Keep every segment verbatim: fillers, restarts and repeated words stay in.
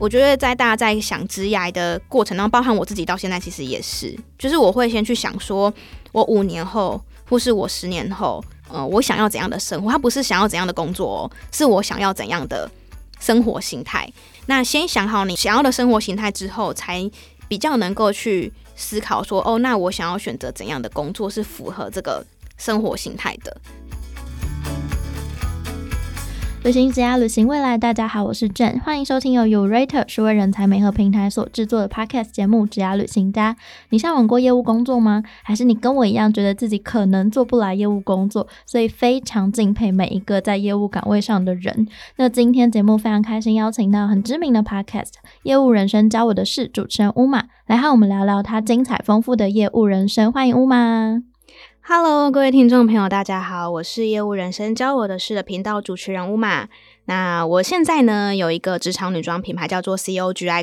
我觉得在大家在想职涯的过程，然后包含我自己到现在其实也是，就是我会先去想说我五年后或是我十年后，呃，我想要怎样的生活，它不是想要怎样的工作哦，是我想要怎样的生活形态。那先想好你想要的生活形态之后，才比较能够去思考说，哦，那我想要选择怎样的工作是符合这个生活形态的。旅行职涯，旅行未来，大家好，我是 Jen， 欢迎收听由 Yourator 数位人才媒合平台所制作的 Podcast 节目《职涯旅行家》。你向往过业务工作吗？还是你跟我一样觉得自己可能做不来业务工作，所以非常敬佩每一个在业务岗位上的人？那今天节目非常开心邀请到很知名的 Podcast《业务人生教我的事》主持人 Uma 来和我们聊聊她精彩丰富的业务人生，欢迎 Uma。Hello， 各位听众朋友，大家好，我是业务人生教我的事的频道主持人 Uma。那我现在呢有一个职场女装品牌叫做 C O G I，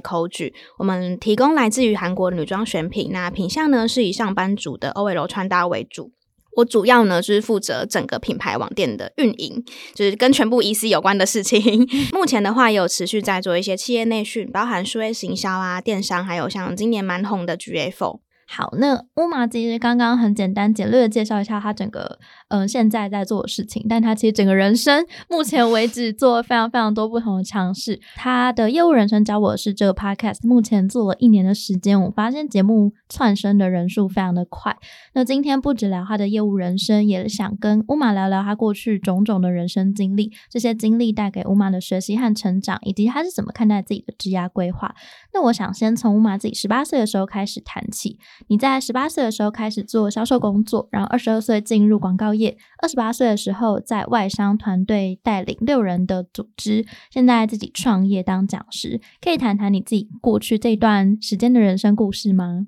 我们提供来自于韩国女装选品，那品项呢是以上班族的 O L 穿搭为主。我主要呢就是负责整个品牌网店的运营，就是跟全部 E C 有关的事情。目前的话也有持续在做一些企业内训，包含数位行销啊、电商，还有像今年蛮红的 G A 四。好，那 Uma 其实刚刚很简单简略的介绍一下她整个嗯、呃、现在在做的事情，但她其实整个人生目前为止做了非常非常多不同的尝试。她的业务人生教我的事这个 podcast 目前做了一年的时间，我发现节目窜升的人数非常的快。那今天不只聊她的业务人生，也想跟 Uma 聊聊她过去种种的人生经历，这些经历带给 Uma 的学习和成长，以及她是怎么看待自己的职业规划。那我想先从 Uma 自己十八岁的时候开始谈起。你在十八岁的时候开始做销售工作，然后二十二岁进入广告业，二十八岁的时候在外商团队带领六人的组织，现在自己创业当讲师。可以谈谈你自己过去这段时间的人生故事吗？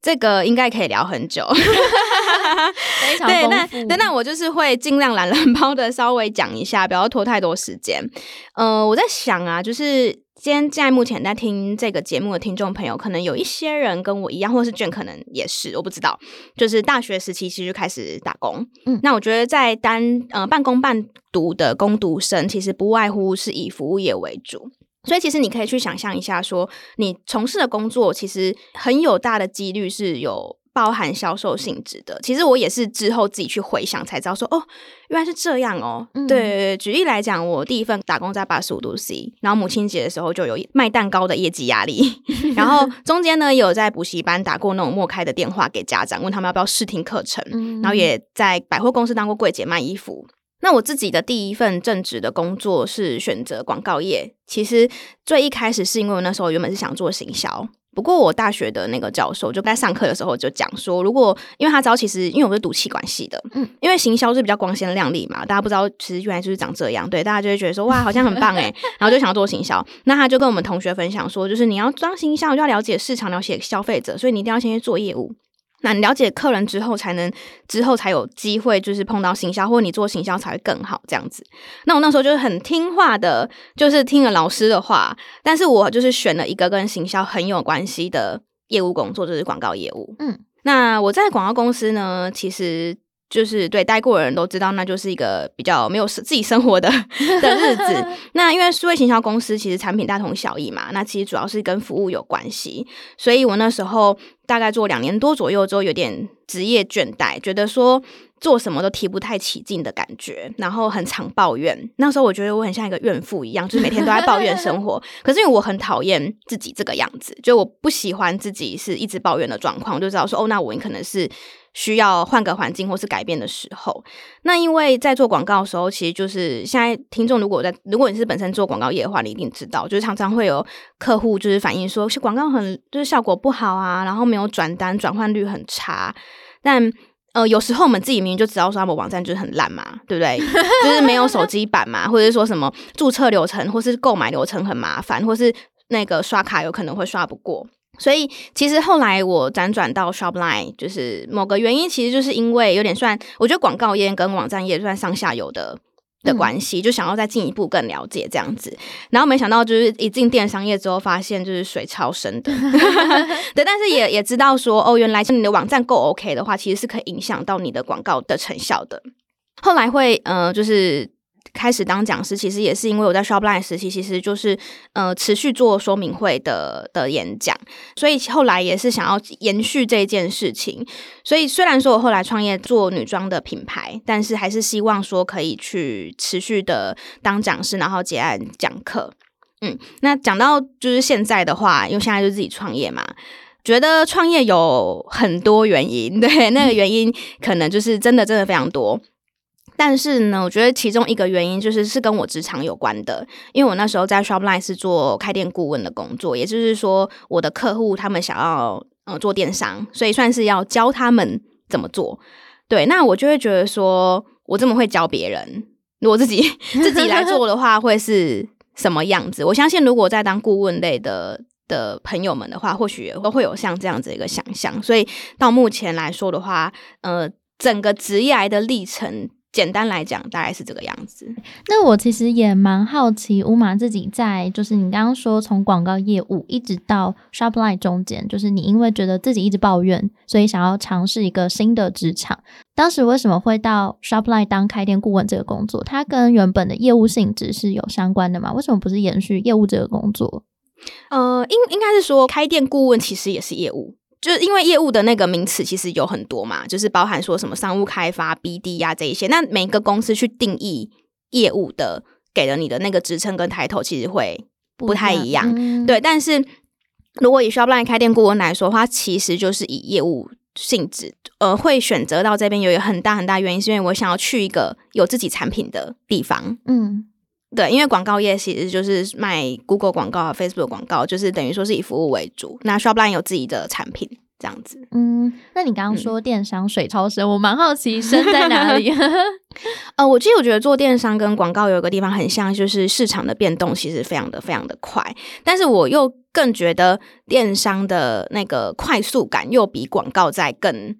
这个应该可以聊很久非常丰富。对，那那我就是会尽量懒人包的稍微讲一下，不要拖太多时间。呃，我在想啊，就是今天在目前在听这个节目的听众朋友，可能有一些人跟我一样，或是Jen可能也是，我不知道，就是大学时期其实就开始打工。嗯，那我觉得在单呃半工半读的工读生，其实不外乎是以服务业为主。所以其实你可以去想象一下说，你从事的工作其实很有大的几率是有包含销售性质的。其实我也是之后自己去回想才知道说，哦，原来是这样哦。嗯、对, 对, 对，举例来讲，我第一份打工在八十五度C， 然后母亲节的时候就有卖蛋糕的业绩压力然后中间呢也有在补习班打过那种默开的电话给家长，问他们要不要试听课程、嗯、然后也在百货公司当过柜姐卖衣服。那我自己的第一份正职的工作是选择广告业，其实最一开始是因为我那时候原本是想做行销，不过我大学的那个教授就在上课的时候就讲说，如果因为他知道，其实因为我是读企管系的、嗯、因为行销是比较光鲜亮丽嘛，大家不知道其实原来就是长这样，对，大家就会觉得说哇好像很棒耶然后就想要做行销。那他就跟我们同学分享说，就是你要当行销就要了解市场，了解消费者，所以你一定要先去做业务，那你了解客人之后才能之后才有机会就是碰到行销，或者你做行销才会更好这样子。那我那时候就是很听话的，就是听了老师的话，但是我就是选了一个跟行销很有关系的业务工作，就是广告业务。嗯，那我在广告公司呢，其实就是对待过的人都知道，那就是一个比较没有自己生活的的日子那因为数位行销公司其实产品大同小异嘛，那其实主要是跟服务有关系，所以我那时候大概做两年多左右之后，有点职业倦怠，觉得说做什么都提不太起劲的感觉，然后很常抱怨。那时候我觉得我很像一个怨妇一样，就是每天都在抱怨生活可是因为我很讨厌自己这个样子，就我不喜欢自己是一直抱怨的状况，我就知道说哦，那我可能是需要换个环境或是改变的时候。那因为在做广告的时候，其实就是现在听众如果在如果你是本身做广告业的话，你一定知道，就是常常会有客户就是反映说广告很就是效果不好啊，然后没有转单，转换率很差。但呃，有时候我们自己明明就知道说他们网站就是很烂嘛，对不对就是没有手机版嘛，或者是说什么注册流程或是购买流程很麻烦，或是那个刷卡有可能会刷不过。所以其实后来我辗转到 Shopline， 就是某个原因，其实就是因为有点算我觉得广告业跟网站业算上下游的的关系，就想要再进一步更了解这样子。然后没想到就是一进电商业之后，发现就是水超深的对，但是也也知道说哦，原来你的网站够 OK 的话，其实是可以影响到你的广告的成效的。后来会呃就是开始当讲师，其实也是因为我在 Shopline 时期其实就是呃持续做说明会的的演讲，所以后来也是想要延续这件事情。所以虽然说我后来创业做女装的品牌，但是还是希望说可以去持续的当讲师，然后接案讲课。嗯，那讲到就是现在的话，因为现在就自己创业嘛，觉得创业有很多原因，对，那个原因可能就是真的真的非常多。但是呢，我觉得其中一个原因就是是跟我职场有关的，因为我那时候在 Shopline 是做开店顾问的工作，也就是说我的客户他们想要、呃、做电商，所以算是要教他们怎么做。对，那我就会觉得说我这么会教别人，如果自己自己来做的话会是什么样子。我相信如果在当顾问类的的朋友们的话，或许都会有像这样子一个想象。所以到目前来说的话，呃，整个职业来的历程简单来讲大概是这个样子。那我其实也蛮好奇 Uma 自己在就是你刚刚说从广告业务一直到 Shopline 中间，就是你因为觉得自己一直抱怨，所以想要尝试一个新的职场，当时为什么会到 Shopline 当开店顾问这个工作？它跟原本的业务性质是有相关的吗？为什么不是延续业务这个工作？呃，应应该是说开店顾问其实也是业务，就是因为业务的那个名词其实有很多嘛，就是包含说什么商务开发 B D 啊这一些，那每个公司去定义业务的给了你的那个职称跟抬头其实会不太一样、嗯、对。但是如果以 Shopline 开店顾问来说的话，其实就是以业务性质，呃，会选择到这边有一个很大很大原因是因为我想要去一个有自己产品的地方。嗯，对，因为广告业其实就是卖 Google 广告、Facebook 广告，就是等于说是以服务为主。那 Shopline 有自己的产品，这样子。嗯，那你刚刚说电商水超深，嗯、我蛮好奇深在哪里。呃，我其实我觉得做电商跟广告有一个地方很像，就是市场的变动其实非常的非常的快，但是我又更觉得电商的那个快速感又比广告再更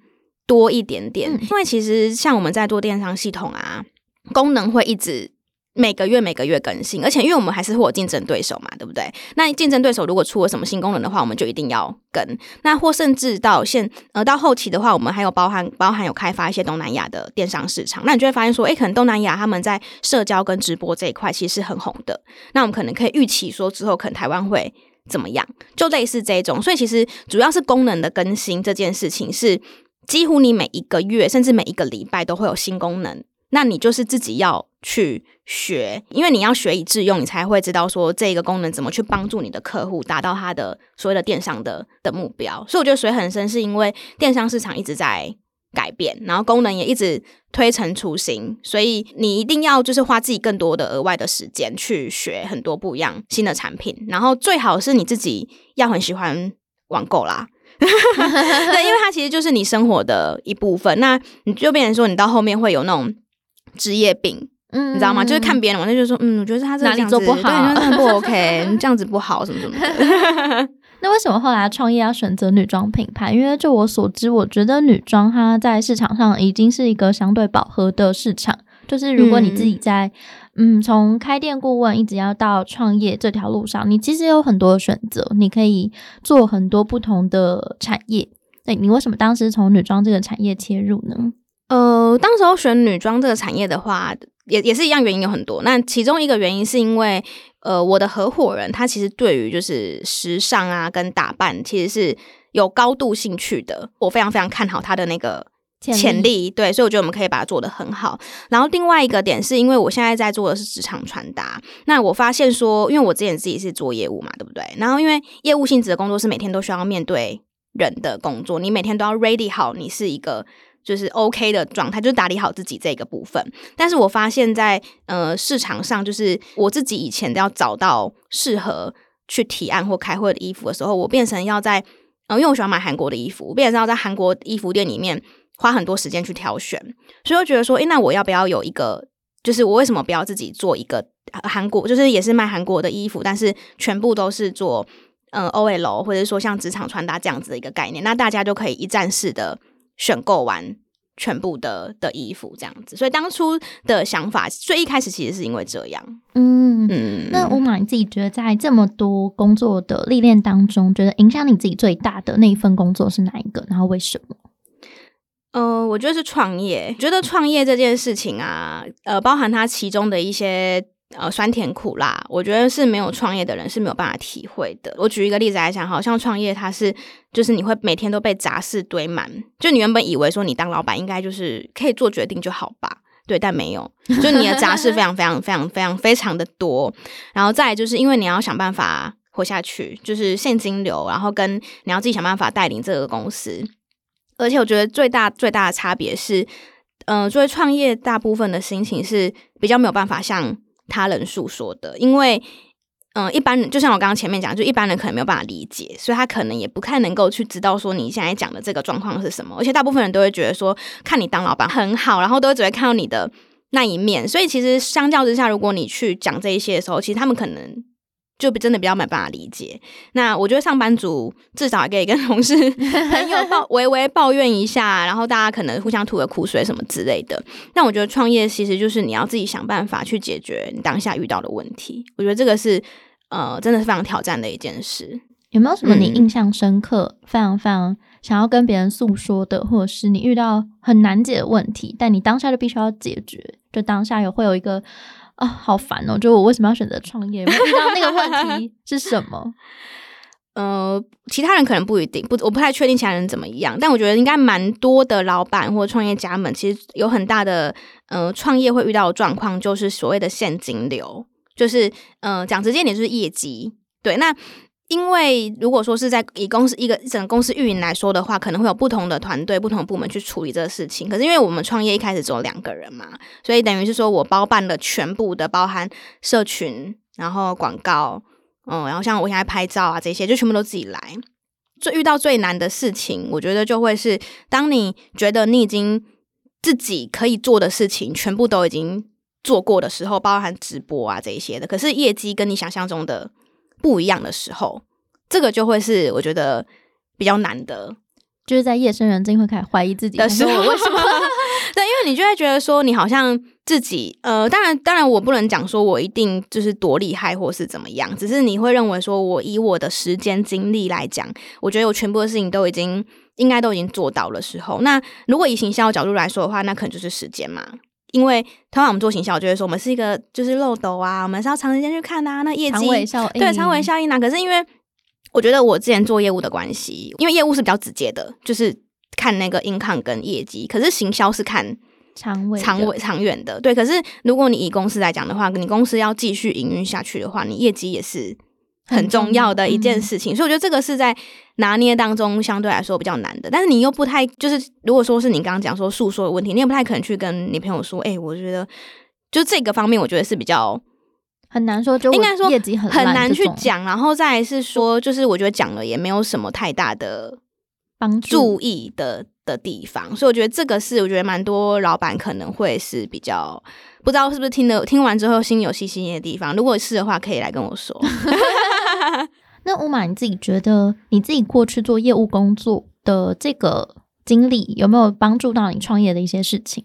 多一点点，嗯、因为其实像我们在做电商系统啊，功能会一直。每个月每个月更新，而且因为我们还是会有竞争对手嘛，对不对？那竞争对手如果出了什么新功能的话，我们就一定要跟。那或甚至到现呃到后期的话，我们还有包含包含有开发一些东南亚的电商市场。那你就会发现说，诶，可能东南亚他们在社交跟直播这一块其实是很红的。那我们可能可以预期说之后可能台湾会怎么样，就类似这种。所以其实主要是功能的更新这件事情，是几乎你每一个月甚至每一个礼拜都会有新功能。那你就是自己要去学，因为你要学以致用，你才会知道说这个功能怎么去帮助你的客户达到他的所谓的电商的的目标。所以我觉得水很深是因为电商市场一直在改变，然后功能也一直推陈出新，所以你一定要就是花自己更多的额外的时间去学很多不一样新的产品，然后最好是你自己要很喜欢网购啦对，因为它其实就是你生活的一部分，那你就变成说你到后面会有那种职业病，嗯，你知道吗？就是看别人，我就说，嗯，我觉得他这个这样子，对，就是很不 OK， 你这样子不好，什么什么的。那为什么后来创业要选择女装品牌？因为就我所知，我觉得女装它在市场上已经是一个相对饱和的市场。就是如果你自己在嗯从、嗯、开店顾问一直要到创业这条路上，你其实有很多选择，你可以做很多不同的产业。对，你为什么当时从女装这个产业切入呢？呃，当时候选女装这个产业的话，也也是一样，原因有很多。那其中一个原因是因为，呃，我的合伙人他其实对于就是时尚啊跟打扮其实是有高度兴趣的，我非常非常看好他的那个潜力，对，所以我觉得我们可以把它做得很好。然后另外一个点是因为我现在在做的是职场传达，那我发现说，因为我之前自己是做业务嘛，对不对？然后因为业务性质的工作是每天都需要面对人的工作，你每天都要 ready 好，你是一个。就是 OK 的状态，就是打理好自己这个部分。但是我发现在呃市场上，就是我自己以前要找到适合去提案或开会的衣服的时候，我变成要在、呃、因为我喜欢买韩国的衣服，我变成要在韩国衣服店里面花很多时间去挑选。所以我觉得说，诶，那我要不要有一个，就是我为什么不要自己做一个韩国，就是也是卖韩国的衣服，但是全部都是做呃 O L 或者说像职场穿搭这样子的一个概念，那大家就可以一站式的选购完全部的的衣服这样子。所以当初的想法最一开始其实是因为这样。嗯嗯，那Uma你自己觉得在这么多工作的历练当中，觉得影响你自己最大的那一份工作是哪一个，然后为什么？呃，我觉得是创业。我觉得创业这件事情啊，呃，包含它其中的一些呃酸甜苦辣，我觉得是没有创业的人是没有办法体会的。我举一个例子来讲，好像创业它是就是你会每天都被杂事堆满，就你原本以为说你当老板应该就是可以做决定就好吧，对，但没有，就你的杂事非常非常非常非常非常的多。然后再来就是因为你要想办法活下去，就是现金流，然后跟你要自己想办法带领这个公司。而且我觉得最大最大的差别是，呃，作为创业大部分的心情是比较没有办法像他人诉说的，因为嗯、呃，一般人就像我刚刚前面讲，就一般人可能没有办法理解，所以他可能也不太能够去知道说你现在讲的这个状况是什么。而且大部分人都会觉得说看你当老板很好，然后都只会看到你的那一面，所以其实相较之下，如果你去讲这一些的时候，其实他们可能就真的比较没办法理解。那我觉得上班族至少也可以跟同事朋友抱微微抱怨一下，然后大家可能互相吐个苦水什么之类的。但我觉得创业其实就是你要自己想办法去解决你当下遇到的问题，我觉得这个是呃真的是非常挑战的一件事。有没有什么你印象深刻、嗯、非常非常想要跟别人诉说的，或者是你遇到很难解的问题，但你当下就必须要解决，就当下有会有一个啊、哦，好烦哦！就我为什么要选择创业？我遇到那个问题是什么？呃，其他人可能不一定，不，我不太确定其他人怎么样，但我觉得应该蛮多的老板或创业家们，其实有很大的呃创业会遇到的状况，就是所谓的现金流，就是呃讲直接点就是业绩。对，那因为如果说是在以公司一个整个公司运营来说的话，可能会有不同的团队、不同的部门去处理这个事情。可是因为我们创业一开始只有两个人嘛，所以等于是说我包办了全部的，包含社群，然后广告，嗯，然后像我现在拍照啊这些，就全部都自己来。最遇到最难的事情，我觉得就会是当你觉得你已经自己可以做的事情全部都已经做过的时候，包含直播啊这一些的，可是业绩跟你想象中的不一样的时候，这个就会是我觉得比较难的，就是在夜深人静会开始怀疑自己的时候，为什么？对，因为你就会觉得说你好像自己呃，当然当然我不能讲说我一定就是多厉害或是怎么样，只是你会认为说我以我的时间精力来讲，我觉得我全部的事情都已经应该都已经做到的时候，那如果以行销角度来说的话，那可能就是时间嘛。因为通常我们做行销就会说我们是一个就是漏斗啊，我们是要长时间去看啊，那业绩长尾效应，对，长尾效应啊。可是因为我觉得我之前做业务的关系，因为业务是比较直接的，就是看那个 income 跟业绩，可是行销是看长尾长尾长远的。对，可是如果你以公司来讲的话，你公司要继续营运下去的话，你业绩也是很重要的一件事情、嗯、所以我觉得这个是在拿捏当中相对来说比较难的。但是你又不太就是如果说是你刚刚讲说诉说的问题，你也不太可能去跟你朋友说哎、欸，我觉得就这个方面我觉得是比较很难说，就应该说业绩很烂，很难去讲。然后再来是说就是我觉得讲了也没有什么太大的帮助注意的的地方，所以我觉得这个是我觉得蛮多老板可能会是比较不知道是不是听了听完之后心有戚戚焉的地方，如果是的话可以来跟我说。那Uma你自己觉得你自己过去做业务工作的这个经历有没有帮助到你创业的一些事情？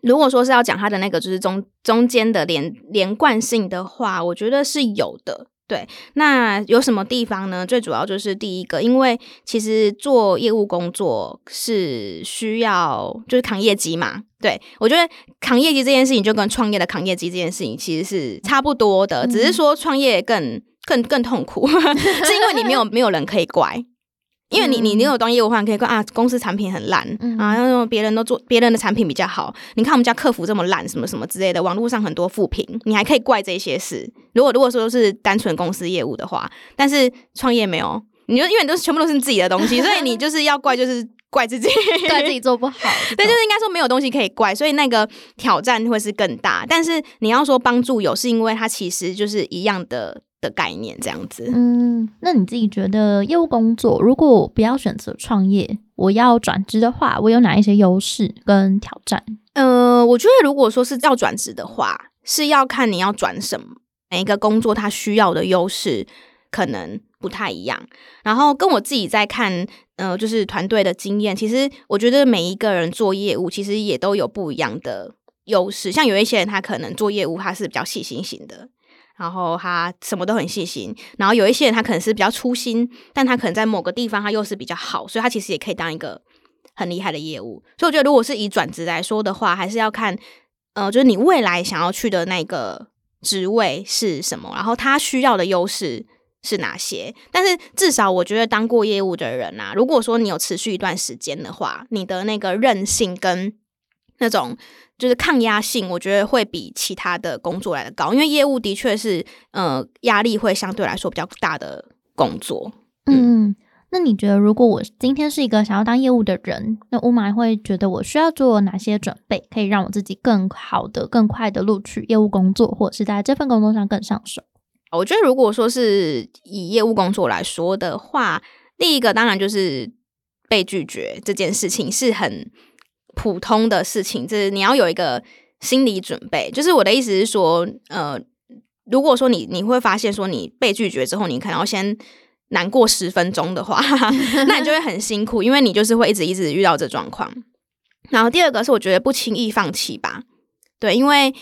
如果说是要讲它的那个就是中中间的连连贯性的话，我觉得是有的。对，那有什么地方呢？最主要就是第一个，因为其实做业务工作是需要就是扛业绩嘛。对，我觉得扛业绩这件事情就跟创业的扛业绩这件事情其实是差不多的，嗯、只是说创业更更更痛苦，是因为你没有没有人可以怪。因为你你你有当业务的话，你可以说啊，公司产品很烂、嗯、啊，别人都做别人的产品比较好，你看我们家客服这么烂，什么什么之类的，网络上很多负评，你还可以怪这些事。如果如果说是单纯公司业务的话，但是创业没有，你就因为你都是全部都是自己的东西，所以你就是要怪就是怪自己，怪自己做不好。对，就是应该说没有东西可以怪，所以那个挑战会是更大。但是你要说帮助有，是因为它其实就是一样的。的概念这样子。嗯，那你自己觉得业务工作如果我不要选择创业，我要转职的话，我有哪一些优势跟挑战？呃，我觉得如果说是要转职的话，是要看你要转什么，每一个工作它需要的优势可能不太一样。然后跟我自己在看呃，就是团队的经验，其实我觉得每一个人做业务其实也都有不一样的优势。像有一些人他可能做业务他是比较细心型的，然后他什么都很细心，然后有一些人他可能是比较粗心，但他可能在某个地方他又是比较好，所以他其实也可以当一个很厉害的业务。所以我觉得如果是以转职来说的话，还是要看呃，就是你未来想要去的那个职位是什么，然后他需要的优势是哪些。但是至少我觉得当过业务的人啊，如果说你有持续一段时间的话，你的那个韧性跟那种就是抗压性，我觉得会比其他的工作来的高，因为业务的确是呃压力会相对来说比较大的工作。 嗯, 嗯那你觉得如果我今天是一个想要当业务的人，那 Uma 会觉得我需要做哪些准备可以让我自己更好的更快的录取业务工作，或者是在这份工作上更上手？我觉得如果说是以业务工作来说的话，第一个当然就是被拒绝这件事情是很普通的事情，就是你要有一个心理准备。就是我的意思是说呃，如果说你你会发现说你被拒绝之后，你可能要先难过十分钟的话那你就会很辛苦，因为你就是会一直一直遇到这状况。然后第二个是我觉得不轻易放弃吧，对，因为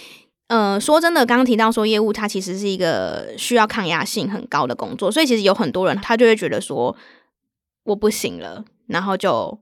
呃，说真的，刚刚提到说业务它其实是一个需要抗压性很高的工作，所以其实有很多人他就会觉得说我不行了，然后就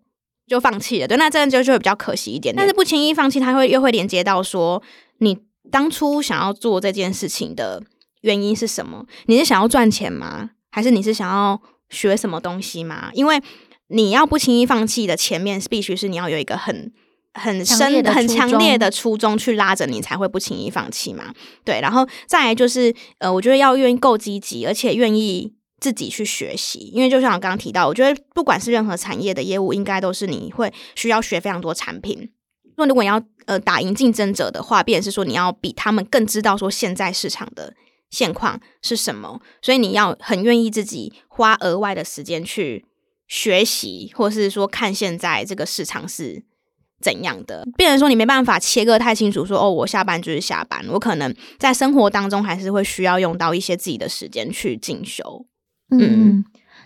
就放弃了，对，那这样就就会比较可惜一点点。但是不轻易放弃，它会又会连接到说你当初想要做这件事情的原因是什么？你是想要赚钱吗？还是你是想要学什么东西吗？因为你要不轻易放弃的前面必须是你要有一个很很深很强烈的初衷去拉着你，才会不轻易放弃嘛。对，然后再来就是呃，我觉得要愿意够积极，而且愿意自己去学习。因为就像我刚刚提到，我觉得不管是任何产业的业务，应该都是你会需要学非常多产品。如果你要呃打赢竞争者的话，必然是说你要比他们更知道说现在市场的现况是什么，所以你要很愿意自己花额外的时间去学习，或是说看现在这个市场是怎样的。变成说你没办法切割太清楚说哦，我下班就是下班，我可能在生活当中还是会需要用到一些自己的时间去进修。 嗯, 嗯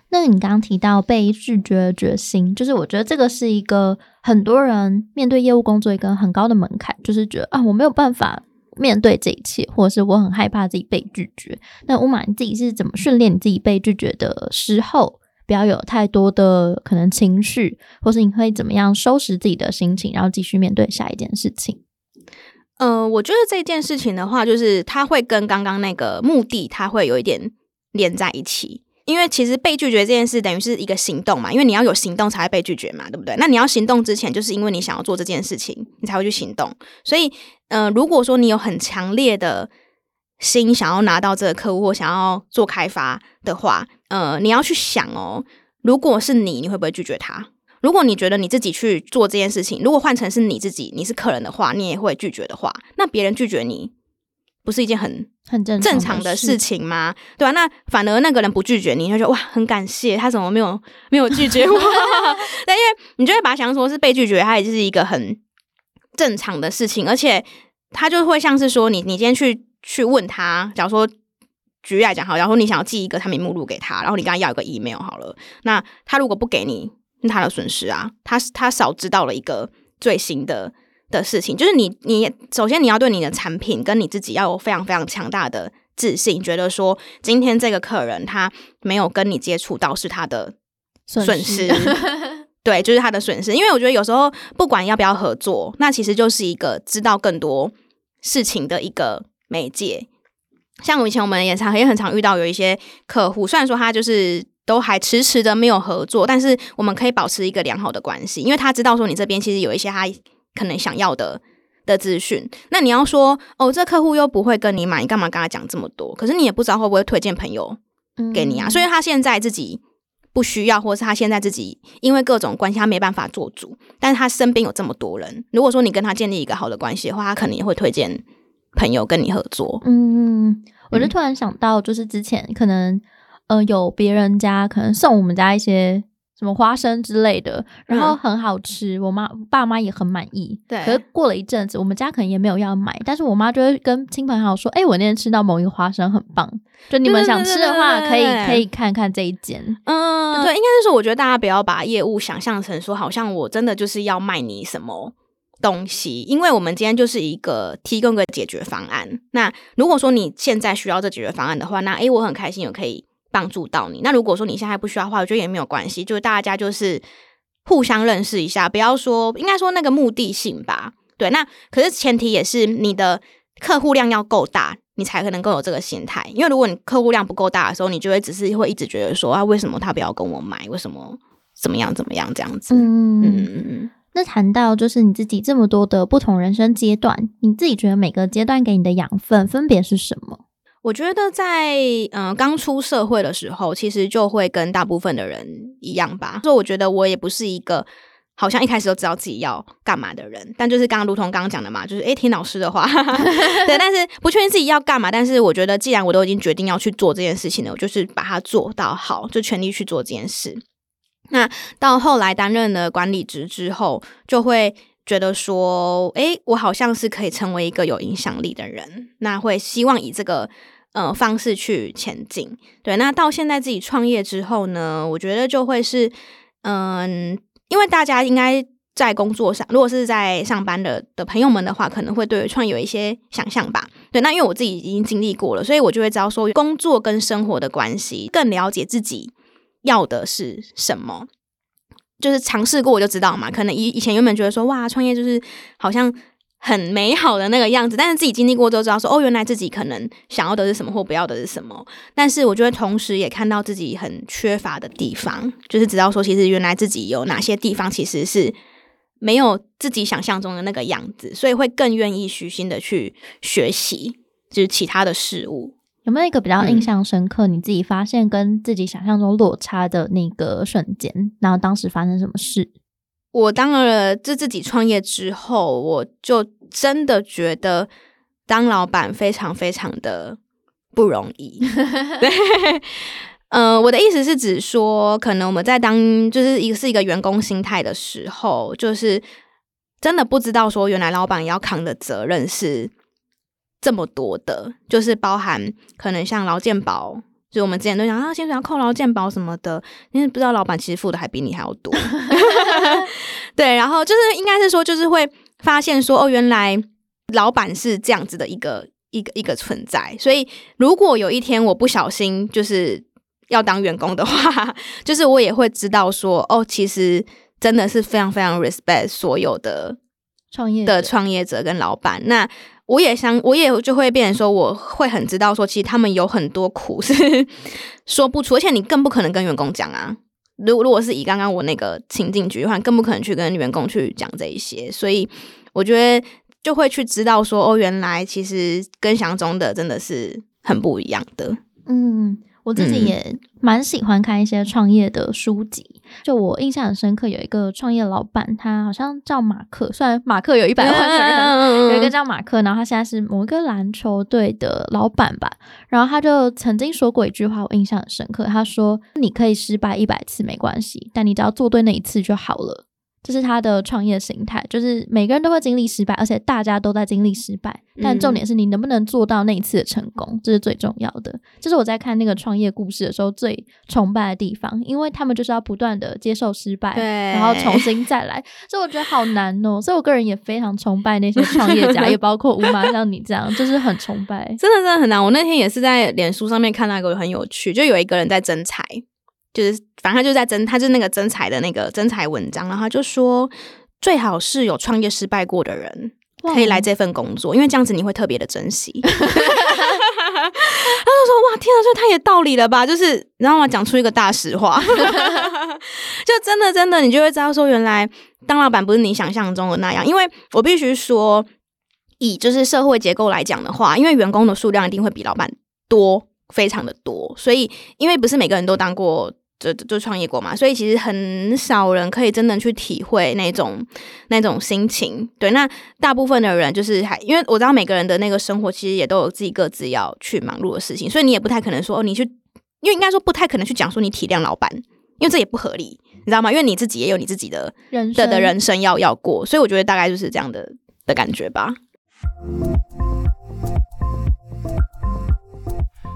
那你刚刚提到被拒绝的决心，就是我觉得这个是一个很多人面对业务工作一个很高的门槛，就是觉得啊，我没有办法面对这一切，或者是我很害怕自己被拒绝。那 Uma 你自己是怎么训练你自己被拒绝的时候不要有太多的可能情绪，或是你会怎么样收拾自己的心情，然后继续面对下一件事情？呃，我觉得这件事情的话，就是它会跟刚刚那个目的，它会有一点连在一起。因为其实被拒绝这件事等于是一个行动嘛，因为你要有行动才会被拒绝嘛，对不对？那你要行动之前，就是因为你想要做这件事情，你才会去行动。所以，呃，如果说你有很强烈的心想要拿到这个客户，或想要做开发的话，呃，你要去想哦，如果是你，你会不会拒绝他？如果你觉得你自己去做这件事情，如果换成是你自己，你是客人的话，你也会拒绝的话，那别人拒绝你不是一件很很正常的事情吗？对啊，那反而那个人不拒绝你，你就觉得哇，很感谢他怎么没有没有拒绝我但因为你就会把它想说是被拒绝，它也就是一个很正常的事情，而且他就会像是说你你今天去去问他，假如说举例来讲好，然后你想要寄一个产品目录给他，然后你跟他要一个 email 好了，那他如果不给你，那他的损失啊，他他少知道了一个最新的的事情。就是你你首先你要对你的产品跟你自己要有非常非常强大的自信，觉得说今天这个客人他没有跟你接触到是他的损失，损失对，就是他的损失。因为我觉得有时候不管要不要合作，那其实就是一个知道更多事情的一个媒介。像我以前我们也常也很常遇到有一些客户，虽然说他就是都还迟迟的没有合作，但是我们可以保持一个良好的关系，因为他知道说你这边其实有一些他可能想要的的资讯。那你要说哦，这客户又不会跟你买，你干嘛跟他讲这么多？可是你也不知道会不会推荐朋友给你啊、嗯、所以他现在自己不需要，或是他现在自己因为各种关系他没办法做主，但是他身边有这么多人，如果说你跟他建立一个好的关系的话，他可能也会推荐朋友跟你合作。嗯，我就突然想到就是之前可能呃有别人家可能送我们家一些什么花生之类的，然后很好吃，我妈爸妈也很满意。对，可是过了一阵子，我们家可能也没有要买，但是我妈就会跟亲朋好友说：“哎、欸，我那天吃到某一个花生很棒，就你们想吃的话，可以可以看看这一间。”嗯，对，应该是说，我觉得大家不要把业务想象成说，好像我真的就是要卖你什么东西，因为我们今天就是一个提供一个解决方案。那如果说你现在需要这解决方案的话，那哎、欸，我很开心，我可以帮助到你。那如果说你现在不需要的话，我觉得也没有关系，就是大家就是互相认识一下，不要说，应该说那个目的性吧。对，那可是前提也是你的客户量要够大，你才能够有这个心态。因为如果你客户量不够大的时候，你就会只是会一直觉得说啊，为什么他不要跟我买？为什么怎么样怎么样这样子？嗯嗯嗯。那谈到就是你自己这么多的不同人生阶段，你自己觉得每个阶段给你的养分分别是什么？我觉得在嗯刚、呃、出社会的时候，其实就会跟大部分的人一样吧。所以我觉得我也不是一个好像一开始就知道自己要干嘛的人，但就是刚刚如同刚刚讲的嘛，就是诶、欸、听老师的话对，但是不确定自己要干嘛，但是我觉得既然我都已经决定要去做这件事情了，我就是把它做到好，就全力去做这件事。那到后来担任了管理职之后，就会觉得说诶、欸、我好像是可以成为一个有影响力的人，那会希望以这个呃方式去前进。对，那到现在自己创业之后呢，我觉得就会是嗯、呃、因为大家应该在工作上，如果是在上班的的朋友们的话，可能会对创业有一些想象吧。对，那因为我自己已经经历过了，所以我就会知道说工作跟生活的关系，更了解自己要的是什么，就是尝试过我就知道嘛。可能以以前原本觉得说哇，创业就是好像很美好的那个样子，但是自己经历过之后知道说哦，原来自己可能想要的是什么或不要的是什么。但是我就会同时也看到自己很缺乏的地方，就是知道说其实原来自己有哪些地方其实是没有自己想象中的那个样子，所以会更愿意虚心的去学习就是其他的事物。有没有一个比较印象深刻、嗯、你自己发现跟自己想象中落差的那个瞬间，然后当时发生什么事？我当了自己创业之后，我就真的觉得当老板非常非常的不容易对，呃，我的意思是指说可能我们在当就是一个是一个员工心态的时候，就是真的不知道说原来老板要扛的责任是这么多的，就是包含可能像劳健保，就我们之前都讲啊，薪水要扣劳健保什么的，因为不知道老板其实付的还比你还要多对，然后就是应该是说就是会发现说哦，原来老板是这样子的一个一个一个存在。所以如果有一天我不小心就是要当员工的话，就是我也会知道说哦，其实真的是非常非常 respect 所有的创业的创业者跟老板。那我也想，我也就会变成说，我会很知道说，其实他们有很多苦是说不出，而且你更不可能跟员工讲啊。如果如果是以刚刚我那个情境举例，更不可能去跟员工去讲这一些。所以我觉得就会去知道说，哦，原来其实跟想象中的真的是很不一样的。嗯，我自己也蛮喜欢看一些创业的书籍。就我印象很深刻，有一个创业老板，他好像叫马克，虽然马克有一百万个人，有一个叫马克，然后他现在是某一个篮球队的老板吧。然后他就曾经说过一句话，我印象很深刻，他说你可以失败一百次没关系，但你只要做对那一次就好了。这是他的创业心态，就是每个人都会经历失败，而且大家都在经历失败，但重点是你能不能做到那一次的成功，这是最重要的。这是我在看那个创业故事的时候最崇拜的地方，因为他们就是要不断的接受失败，然后重新再来，所以我觉得好难哦。所以我个人也非常崇拜那些创业家也包括Uma像你这样，就是很崇拜，真的真的很难。我那天也是在脸书上面看到一个很有趣，就有一个人在征才，就是反正他就在征，他就是那个征才的那个征才文章，然后他就说最好是有创业失败过的人可以来这份工作，因为这样子你会特别的珍惜他就说哇天啊，这太有道理了吧，就是然后我讲出一个大实话就真的真的你就会知道说原来当老板不是你想象中的那样。因为我必须说以就是社会结构来讲的话，因为员工的数量一定会比老板多非常的多，所以因为不是每个人都当过就就创业过嘛，所以其实很少人可以真的去体会那种那种心情。对，那大部分的人就是还因为我知道每个人的那个生活其实也都有自己各自要去忙碌的事情，所以你也不太可能说、哦、你去，因为应该说不太可能去讲说你体谅老板，因为这也不合理，你知道吗？因为你自己也有你自己的人生 的, 的人生要要过，所以我觉得大概就是这样的的感觉吧。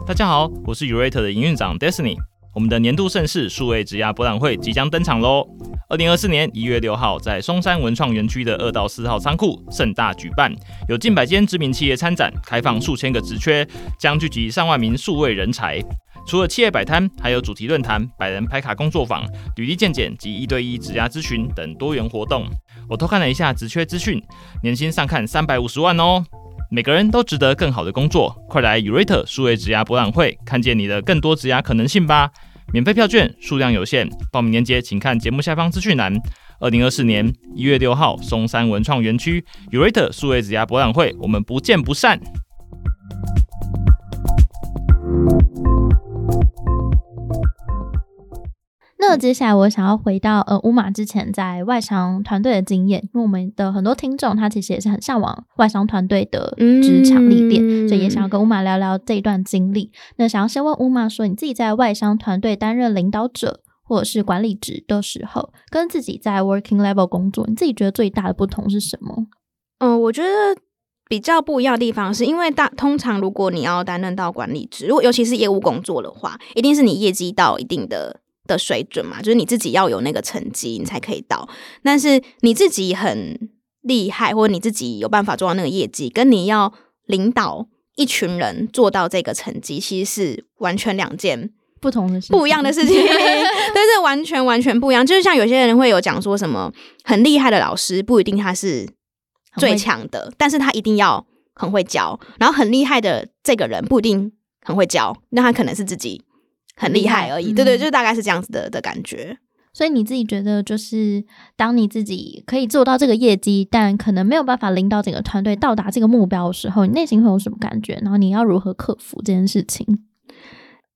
大家好，我是 Yourator 的营运长 Destiny。我们的年度盛事数位职涯博览会即将登场咯二零二四年一月六号在松山文创园区的二到四号仓库盛大举办，有近百间知名企业参展，开放数千个职缺，将聚集上万名数位人才。除了企业摆摊，还有主题论坛、百人拍卡工作坊、履历健检及一对一职涯咨询等多元活动。我偷看了一下职缺资讯，年薪上看三百五十万哦。每个人都值得更好的工作，快来 Yourator 数位职涯博览会，看见你的更多职涯可能性吧！免费票券数量有限，报名链接请看节目下方资讯栏。二零二四年一月六号，松山文创园区 Yourator 数位职涯博览会，我们不见不散。那接下来我想要回到呃Uma之前在外商团队的经验，因为我们的很多听众他其实也是很向往外商团队的职场历练、嗯、所以也想要跟Uma聊聊这一段经历。那想要先问Uma说，你自己在外商团队担任领导者或者是管理职的时候，跟自己在 working level 工作，你自己觉得最大的不同是什么？嗯，我觉得比较不一样的地方是因为大通常如果你要担任到管理职，如果尤其是业务工作的话，一定是你业绩到一定的的水准嘛，就是你自己要有那个成绩你才可以到，但是你自己很厉害或者你自己有办法做到那个业绩，跟你要领导一群人做到这个成绩其实是完全两件不同的事情，不一样的事情但是完全完全不一样。就是像有些人会有讲说什么很厉害的老师不一定他是最强的，但是他一定要很会教，然后很厉害的这个人不一定很会教，那他可能是自己很厉害而已、嗯、对对，就大概是这样子 的, 的感觉。所以你自己觉得就是当你自己可以做到这个业绩，但可能没有办法领导整个团队到达这个目标的时候，你内心会有什么感觉，然后你要如何克服这件事情？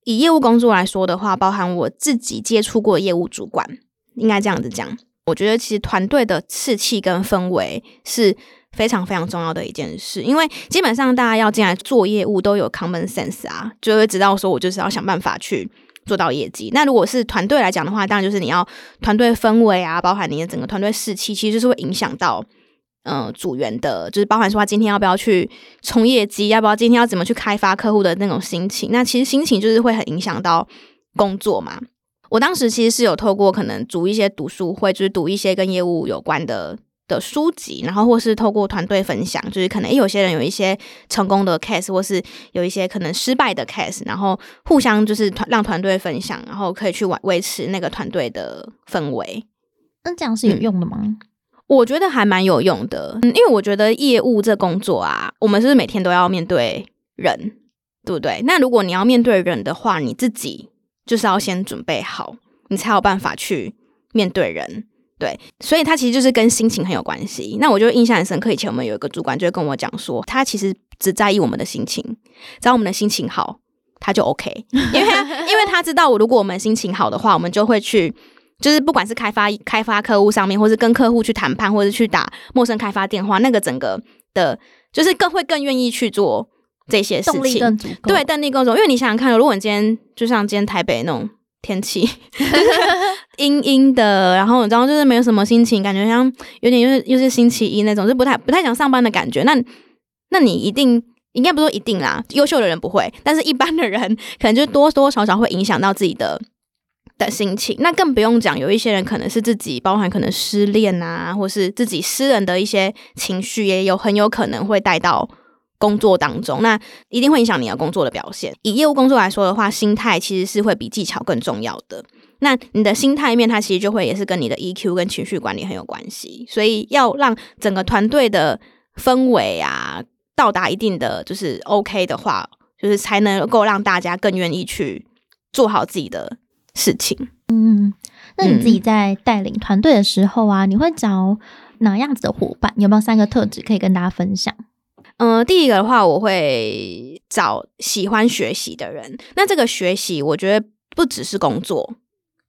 以业务工作来说的话，包含我自己接触过业务主管，应该这样子讲，我觉得其实团队的士气跟氛围是非常非常重要的一件事，因为基本上大家要进来做业务都有 common sense 啊，就会知道说我就是要想办法去做到业绩。那如果是团队来讲的话，当然就是你要团队氛围啊，包含你的整个团队士气，其实就是会影响到呃组员的，就是包含说他今天要不要去冲业绩，要不要今天要怎么去开发客户的那种心情。那其实心情就是会很影响到工作嘛。我当时其实是有透过可能读一些读书会，就是读一些跟业务有关的的书籍，然后或是透过团队分享，就是可能有些人有一些成功的 case 或是有一些可能失败的 case， 然后互相就是让团队分享，然后可以去维持那个团队的氛围。那这样是有用的吗？嗯、我觉得还蛮有用的、嗯、因为我觉得业务这工作啊，我们是不是每天都要面对人，对不对？那如果你要面对人的话，你自己就是要先准备好，你才有办法去面对人。对，所以他其实就是跟心情很有关系。那我就印象很深刻，以前我们有一个主管就会跟我讲说，他其实只在意我们的心情，只要我们的心情好他就 OK， 因为他因为他知道如果我们心情好的话，我们就会去就是不管是开发开发客户上面，或是跟客户去谈判，或是去打陌生开发电话，那个整个的就是更会更愿意去做这些事情，动力更足够。对，动力更足够。因为你想想看，如果你今天就像今天台北那种天气阴阴的，然后你知道就是没有什么心情，感觉像有点又是又是星期一那种，就不太不太想上班的感觉。那那你一定应该不说一定啦，优秀的人不会，但是一般的人可能就多多少少会影响到自己的的心情。那更不用讲，有一些人可能是自己包含可能失恋啊，或是自己私人的一些情绪，也有很有可能会带到工作当中，那一定会影响你的工作的表现。以业务工作来说的话，心态其实是会比技巧更重要的。那你的心态面，它其实就会也是跟你的 E Q 跟情绪管理很有关系。所以要让整个团队的氛围啊到达一定的就是 OK 的话，就是才能够让大家更愿意去做好自己的事情。嗯，那你自己在带领团队的时候啊，你会找哪样子的伙伴？有没有三个特质可以跟大家分享？呃，第一个的话，我会找喜欢学习的人。那这个学习，我觉得不只是工作，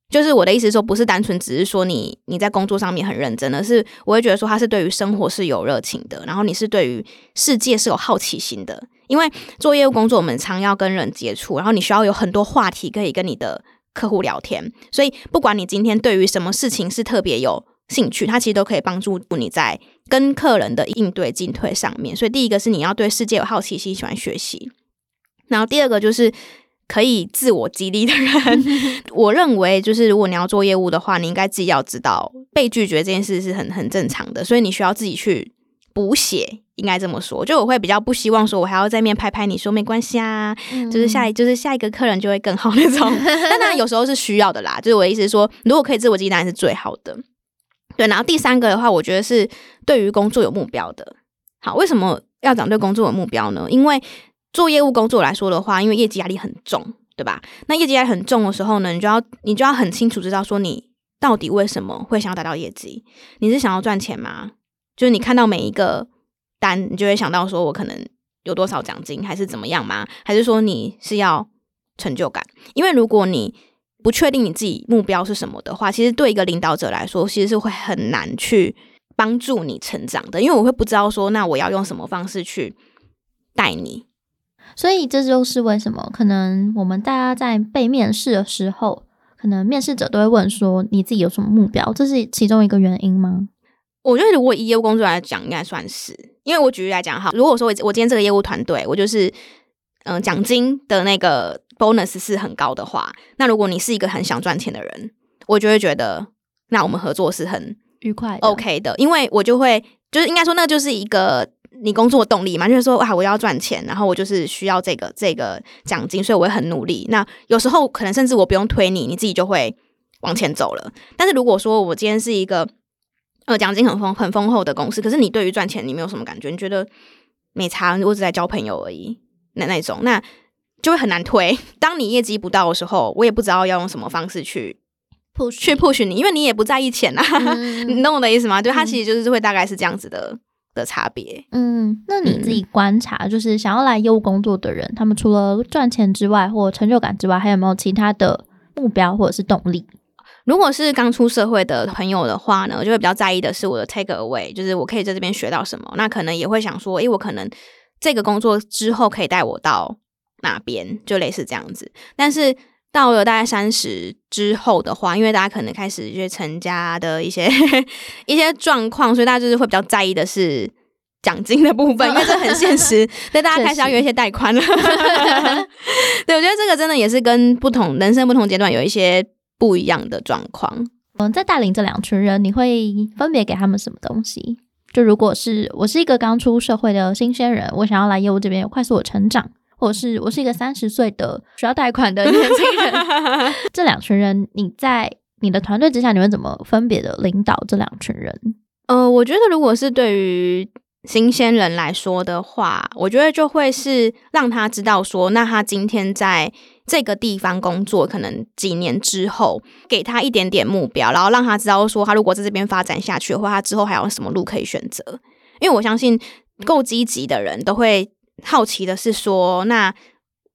就是我的意思说，不是单纯只是说你你在工作上面很认真，而是我会觉得说，他是对于生活是有热情的，然后你是对于世界是有好奇心的。因为做业务工作，我们常要跟人接触，然后你需要有很多话题可以跟你的客户聊天，所以不管你今天对于什么事情是特别有兴趣，它其实都可以帮助你在跟客人的应对进退上面。所以第一个是你要对世界有好奇心，喜欢学习。然后第二个就是可以自我激励的人我认为就是如果你要做业务的话，你应该自己要知道被拒绝这件事是很很正常的，所以你需要自己去补血，应该这么说，就我会比较不希望说我还要在面拍拍你说没关系啊、嗯、就是下就是下一个客人就会更好那种但当然有时候是需要的啦，就是我的意思是说如果可以自我激励当然是最好的。对，然后第三个的话我觉得是对于工作有目标的。好，为什么要讲对工作有目标呢？因为做业务工作来说的话，因为业绩压力很重，对吧？那业绩压力很重的时候呢，你就要你就要很清楚知道说你到底为什么会想要达到业绩。你是想要赚钱吗？就是你看到每一个单你就会想到说我可能有多少奖金还是怎么样吗？还是说你是要成就感？因为如果你不确定你自己目标是什么的话，其实对一个领导者来说其实是会很难去帮助你成长的，因为我会不知道说那我要用什么方式去带你。所以这就是为什么可能我们大家在被面试的时候，可能面试者都会问说你自己有什么目标，这是其中一个原因吗？我觉得如果以业务工作来讲应该算是，因为我举例来讲，好，如果说我今天这个业务团队我就是嗯，奖金的那个 bonus 是很高的话，那如果你是一个很想赚钱的人，我就会觉得那我们合作是很愉快 OK 的，因为我就会就是应该说那就是一个你工作动力嘛，就是说啊我要赚钱，然后我就是需要这个这个奖金，所以我会很努力。那有时候可能甚至我不用推你，你自己就会往前走了。但是如果说我今天是一个呃奖金很丰很丰厚的公司，可是你对于赚钱你没有什么感觉，你觉得没差，我只在交朋友而已，那那种那就会很难推。当你业绩不到的时候，我也不知道要用什么方式去 push 去 push 你，因为你也不在意钱啊，嗯、你懂我的意思吗？对，它其实就是会大概是这样子的。的差别。嗯，那你自己观察、嗯、就是想要来业务工作的人，他们除了赚钱之外或成就感之外，还有没有其他的目标或者是动力？如果是刚出社会的朋友的话呢，我就会比较在意的是我的 take away， 就是我可以在这边学到什么，那可能也会想说诶、欸、我可能这个工作之后可以带我到哪边，就类似这样子。但是到了大概三十之后的话，因为大家可能开始一些成家的一些一些状况，所以大家就是会比较在意的是奖金的部分，因为这很现实。对，大家开始要约一些贷款了。对，我觉得这个真的也是跟不同人生不同阶段有一些不一样的状况。嗯，在带领这两群人，你会分别给他们什么东西？就如果是我是一个刚出社会的新鲜人，我想要来业务这边有快速的成长。或是我是一个三十岁的需要贷款的年轻人，这两群人，你在你的团队之下，你会怎么分别的领导这两群人？呃，我觉得如果是对于新鲜人来说的话，我觉得就会是让他知道说，那他今天在这个地方工作，可能几年之后，给他一点点目标，然后让他知道说，他如果在这边发展下去的话，他之后还有什么路可以选择。因为我相信够积极的人都会。好奇的是说，那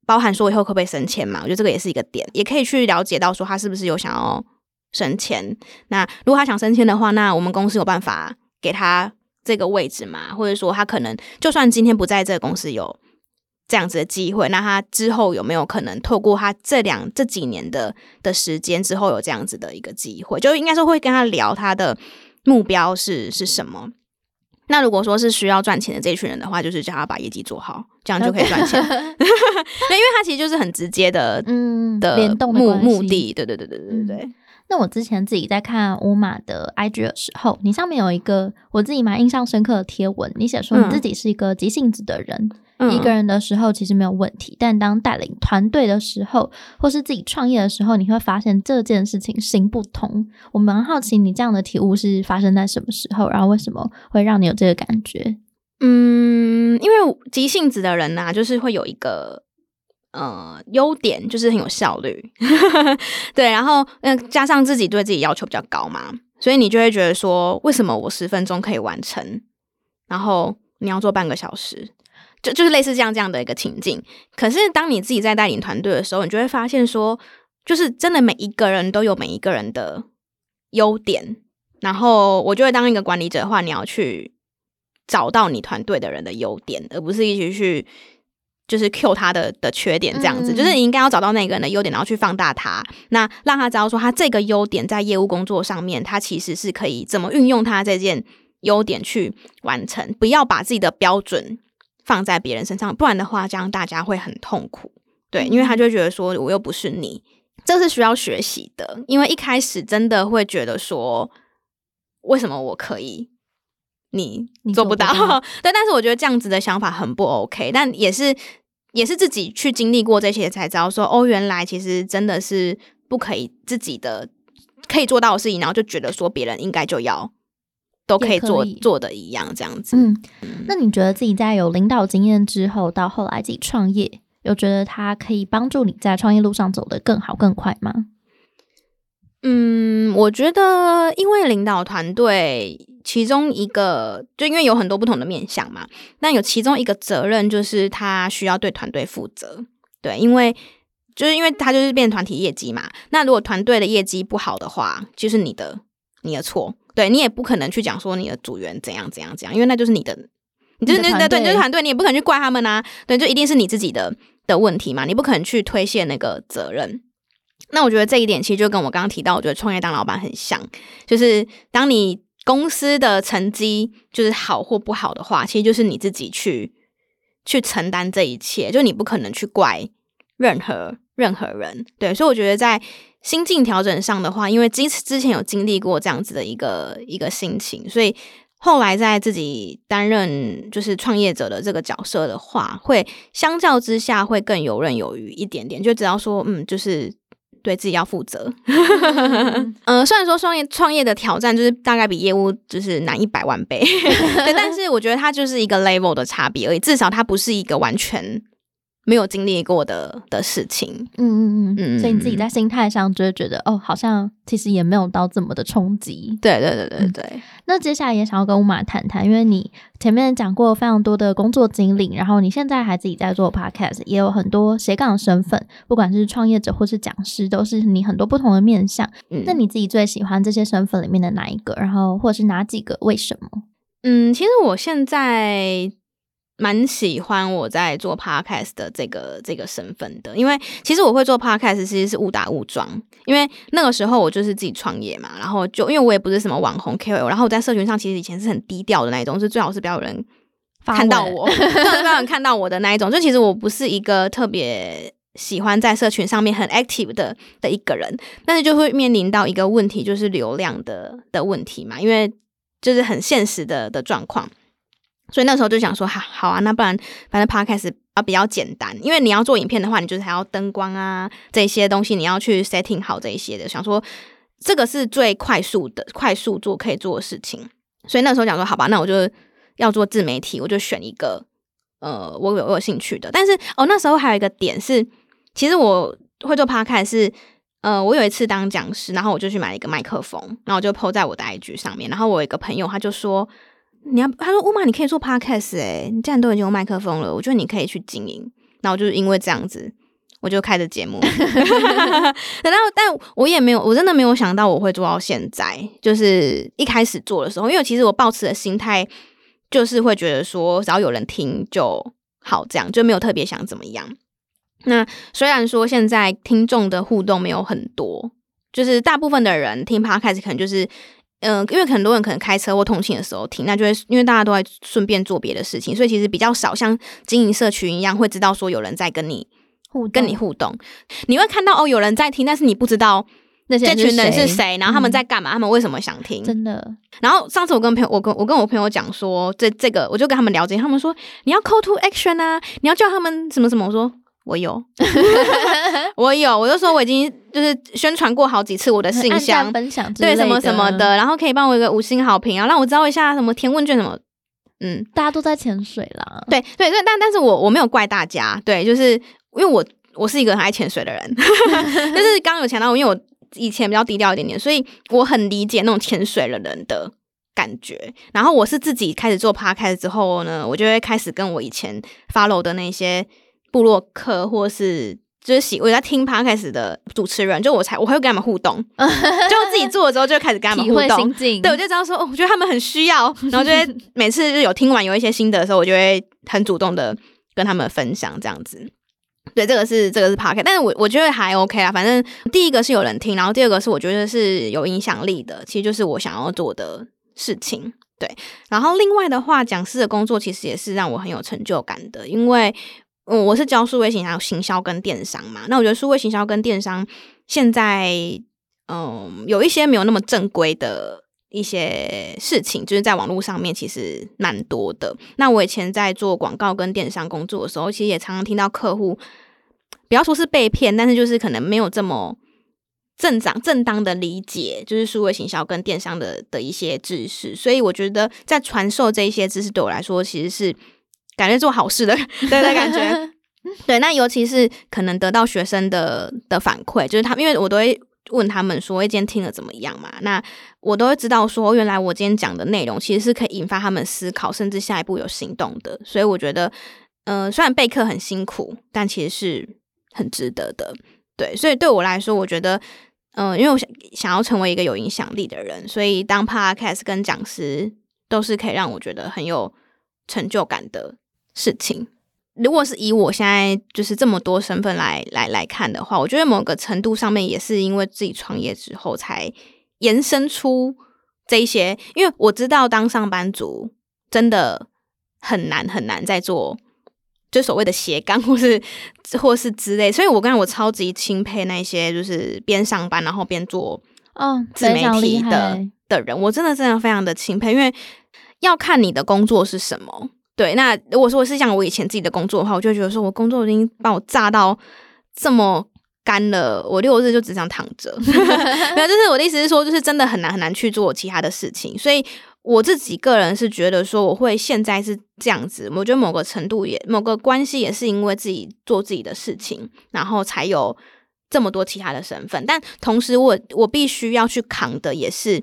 包含说以后可不可以升迁嘛？我觉得这个也是一个点，也可以去了解到说他是不是有想要升迁。那如果他想升迁的话，那我们公司有办法给他这个位置嘛？或者说他可能就算今天不在这个公司有这样子的机会，那他之后有没有可能透过他这两这几年的的时间之后有这样子的一个机会？就应该说会跟他聊他的目标是是什么。那如果说是需要赚钱的这一群人的话，就是叫他把业绩做好，这样就可以赚钱。对，因为他其实就是很直接的，嗯，的联动的目目的，对对对对对对、嗯。那我之前自己在看 Uma 的 I G 的时候，你上面有一个我自己蛮印象深刻的贴文，你写说你自己是一个急性子的人、嗯，一个人的时候其实没有问题，但当带领团队的时候，或是自己创业的时候，你会发现这件事情行不通。我蛮好奇你这样的体悟是发生在什么时候，然后为什么会让你有这个感觉？嗯，因为急性子的人啊，就是会有一个。呃，优点就是很有效率对，然后、呃、加上自己对自己要求比较高嘛，所以你就会觉得说为什么我十分钟可以完成，然后你要做半个小时，就就是类似这样这样的一个情境。可是当你自己在带领团队的时候，你就会发现说就是真的每一个人都有每一个人的优点，然后我就会当一个管理者的话，你要去找到你团队的人的优点，而不是一起去就是 Q 他的的缺点这样子、嗯、就是你应该要找到那个人的优点，然后去放大他，那让他知道说他这个优点在业务工作上面他其实是可以怎么运用他这件优点去完成，不要把自己的标准放在别人身上，不然的话这样大家会很痛苦。对，因为他就会觉得说我又不是你，这是需要学习的，因为一开始真的会觉得说为什么我可以你做不到。对，但是我觉得这样子的想法很不 OK， 但也是也是自己去经历过这些才知道说，哦，原来其实真的是不可以自己的可以做到的事情，然后就觉得说别人应该就要都可以做可以做的一样这样子。嗯，那你觉得自己在有领导经验之后，到后来自己创业，有觉得它可以帮助你在创业路上走得更好更快吗？嗯，我觉得因为领导团队其中一个，就因为有很多不同的面向嘛，那有其中一个责任就是他需要对团队负责。对，因为就是因为他就是变成团体业绩嘛，那如果团队的业绩不好的话，就是你的你的错。对，你也不可能去讲说你的组员怎样怎样怎样，因为那就是你的你就是你的对，你就是团队，你也不可能去怪他们啊。对，就一定是你自己的的问题嘛，你不可能去推卸那个责任。那我觉得这一点其实就跟我刚刚提到我觉得创业当老板很像，就是当你公司的成绩就是好或不好的话，其实就是你自己去去承担这一切，就你不可能去怪任何任何人。对，所以我觉得在心境调整上的话，因为之前有经历过这样子的一个一个心情，所以后来在自己担任就是创业者的这个角色的话，会相较之下会更游刃有余一点点，就知道说嗯，就是对自己要负责。呃，虽然说创业创业的挑战就是大概比业务就是难一百万倍，对，但是我觉得它就是一个 level 的差别而已，至少它不是一个完全没有经历过的的事情。嗯嗯嗯，所以你自己在心态上就会觉得哦，好像其实也没有到这么的冲击。对对对对对、嗯。那接下来也想要跟Uma谈谈，因为你前面讲过非常多的工作经历，然后你现在还自己在做 podcast， 也有很多斜杠身份，不管是创业者或是讲师，都是你很多不同的面向、嗯、那你自己最喜欢这些身份里面的哪一个，然后或者是哪几个，为什么？嗯，其实我现在蛮喜欢我在做 podcast 的这个这个身份的，因为其实我会做 podcast 其实是误打误撞，因为那个时候我就是自己创业嘛，然后就因为我也不是什么网红 K O L， 然后我在社群上其实以前是很低调的那一种，是最好是不要有人看到我，最好是不要有人看到我的那一种，就其实我不是一个特别喜欢在社群上面很 active 的的一个人，但是就会面临到一个问题，就是流量的的问题嘛，因为就是很现实的的状况。所以那时候就想说，好啊，那不然反正 podcast 啊比较简单，因为你要做影片的话，你就是还要灯光啊这些东西，你要去 setting 好这一些的。想说这个是最快速的、快速做可以做的事情。所以那时候想说，好吧，那我就要做自媒体，我就选一个呃我有我有兴趣的。但是哦，那时候还有一个点是，其实我会做 podcast 是呃我有一次当讲师，然后我就去买了一个麦克风，然后我就 po 在我的 I G 上面。然后我有一个朋友他就说。你要他说 Uma 你可以做 podcast 欸，你既然都已经用麦克风了，我觉得你可以去经营。然后就是因为这样子我就开着节目然后但我也没有我真的没有想到我会做到现在，就是一开始做的时候，因为其实我抱持的心态就是会觉得说只要有人听就好，这样就没有特别想怎么样。那虽然说现在听众的互动没有很多，就是大部分的人听 podcast 可能就是嗯、呃，因为很多人可能开车或通勤的时候听，那就会因为大家都在顺便做别的事情，所以其实比较少像经营社群一样会知道说有人在跟你互跟你互动。你会看到哦有人在听，但是你不知道那些这群人是谁，然后他们在干嘛、嗯，他们为什么想听？真的。然后上次我跟朋友，我跟我跟我朋友讲说这这个，我就跟他们了解，他们说你要 call to action 啊，你要叫他们什么什么，我说。我有我有我就说我已经就是宣传过好几次我的信箱分享之类的，对，什么什么的，然后可以帮我一个五星好评啊，让我知道一下什么填问卷什么，嗯，大家都在潜水啦，对对对，但但是我我没有怪大家，对，就是因为我我是一个很爱潜水的人但是刚刚有讲到，因为我以前比较低调一点点，所以我很理解那种潜水的人的感觉。然后我是自己开始做 podcast 之后呢，我就会开始跟我以前 follow 的那些部落客或是就是喜我在听 podcast 的主持人，就我才我会跟他们互动就自己做了之后就开始跟他们互动，对，我就知道说、哦、我觉得他们很需要，然后就会每次就有听完有一些心得的时候，我就会很主动的跟他们分享这样子。对，这个是这个是 podcast， 但是我我觉得还 OK 啦，反正第一个是有人听，然后第二个是我觉得是有影响力的，其实就是我想要做的事情。对，然后另外的话，讲师的工作其实也是让我很有成就感的，因为嗯，我是教数位行销、行销跟电商嘛。那我觉得数位行销跟电商现在，嗯，有一些没有那么正规的一些事情，就是在网络上面其实蛮多的。那我以前在做广告跟电商工作的时候，其实也常常听到客户，不要说是被骗，但是就是可能没有这么正常正当的理解就是数位行销跟电商的的一些知识。所以我觉得在传授这一些知识对我来说其实是感觉做好事的对的感觉对，那尤其是可能得到学生的的反馈，就是他因为我都会问他们说今天听了怎么样嘛，那我都会知道说原来我今天讲的内容其实是可以引发他们思考甚至下一步有行动的。所以我觉得呃，虽然备课很辛苦，但其实是很值得的。对，所以对我来说我觉得呃，因为我想要成为一个有影响力的人，所以当 podcast 跟讲师都是可以让我觉得很有成就感的事情。如果是以我现在就是这么多身份来来来看的话，我觉得某个程度上面也是因为自己创业之后才延伸出这些，因为我知道当上班族真的很难很难在做就所谓的斜杠或是或是之类，所以我刚才我超级钦佩那些就是边上班然后边做自媒体的、哦、的人，我真的真的非常的钦佩，因为要看你的工作是什么。对，那如果说是像我以前自己的工作的话，我就觉得说我工作已经把我炸到这么干了，我六日就只想躺着没有，就是我的意思是说就是真的很难很难去做其他的事情。所以我自己个人是觉得说我会现在是这样子，我觉得某个程度也某个关系也是因为自己做自己的事情，然后才有这么多其他的身份。但同时我我必须要去扛的也是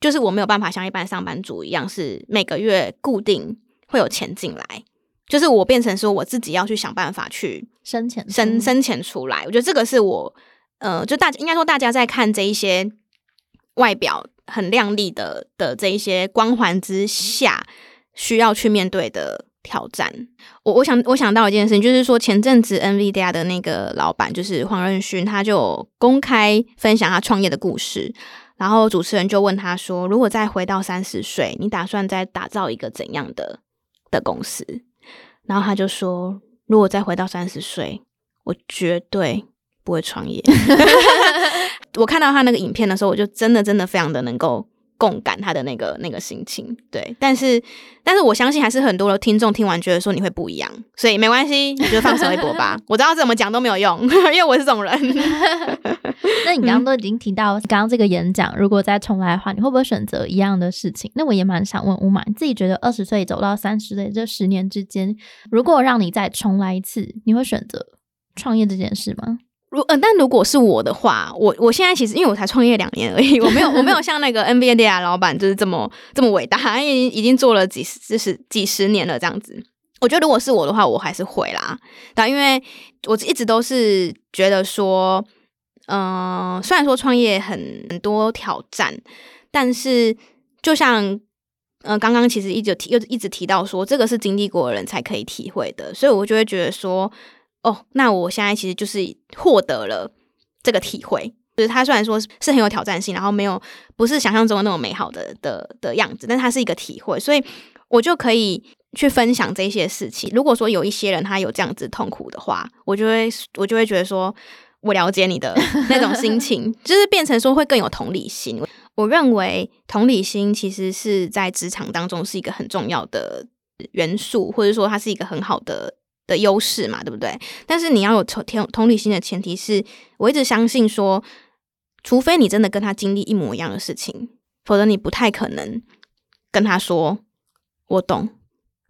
就是我没有办法像一般上班族一样是每个月固定会有钱进来，就是我变成说我自己要去想办法去生钱生生钱出来。我觉得这个是我呃，就大应该说大家在看这一些外表很亮丽的的这一些光环之下需要去面对的挑战。我我想我想到一件事情，就是说前阵子 NVIDIA 的那个老板就是黄仁勋，他就公开分享他创业的故事，然后主持人就问他说如果再回到三十岁你打算再打造一个怎样的的公司，然后他就说如果再回到三十岁我绝对不会创业我看到他那个影片的时候，我就真的真的非常的能够共感他的那个那个心情。对，但是但是我相信还是很多的听众听完觉得说你会不一样，所以没关系，你就放手一搏吧我知道怎么讲都没有用因为我是这种人那你刚刚都已经提到刚刚这个演讲如果再重来的话你会不会选择一样的事情？那我也蛮想问Uma，你自己觉得二十岁走到三十岁这十年之间，如果让你再重来一次，你会选择创业这件事吗？如呃，但如果是我的话，我我现在其实因为我才创业两年而已，我没有我没有像那个 NVIDIA 老板就是这么这么伟大，因为已经做了几十就是几十年了这样子。我觉得如果是我的话，我还是会啦，但因为我一直都是觉得说，嗯、呃，虽然说创业很很多挑战，但是就像呃刚刚其实一直提又一直提到说，这个是经历过的人才可以体会的，所以我就会觉得说。哦，那我现在其实就是获得了这个体会，就是它虽然说是很有挑战性，然后没有不是想象中的那种美好的的的样子，但它是一个体会，所以我就可以去分享这些事情。如果说有一些人他有这样子痛苦的话，我就会我就会觉得说，我了解你的那种心情，就是变成说会更有同理心。我认为同理心其实是在职场当中是一个很重要的元素，或者说它是一个很好的。的优势嘛，对不对？但是你要有同理心的前提是，我一直相信说，除非你真的跟他经历一模一样的事情，否则你不太可能跟他说我懂。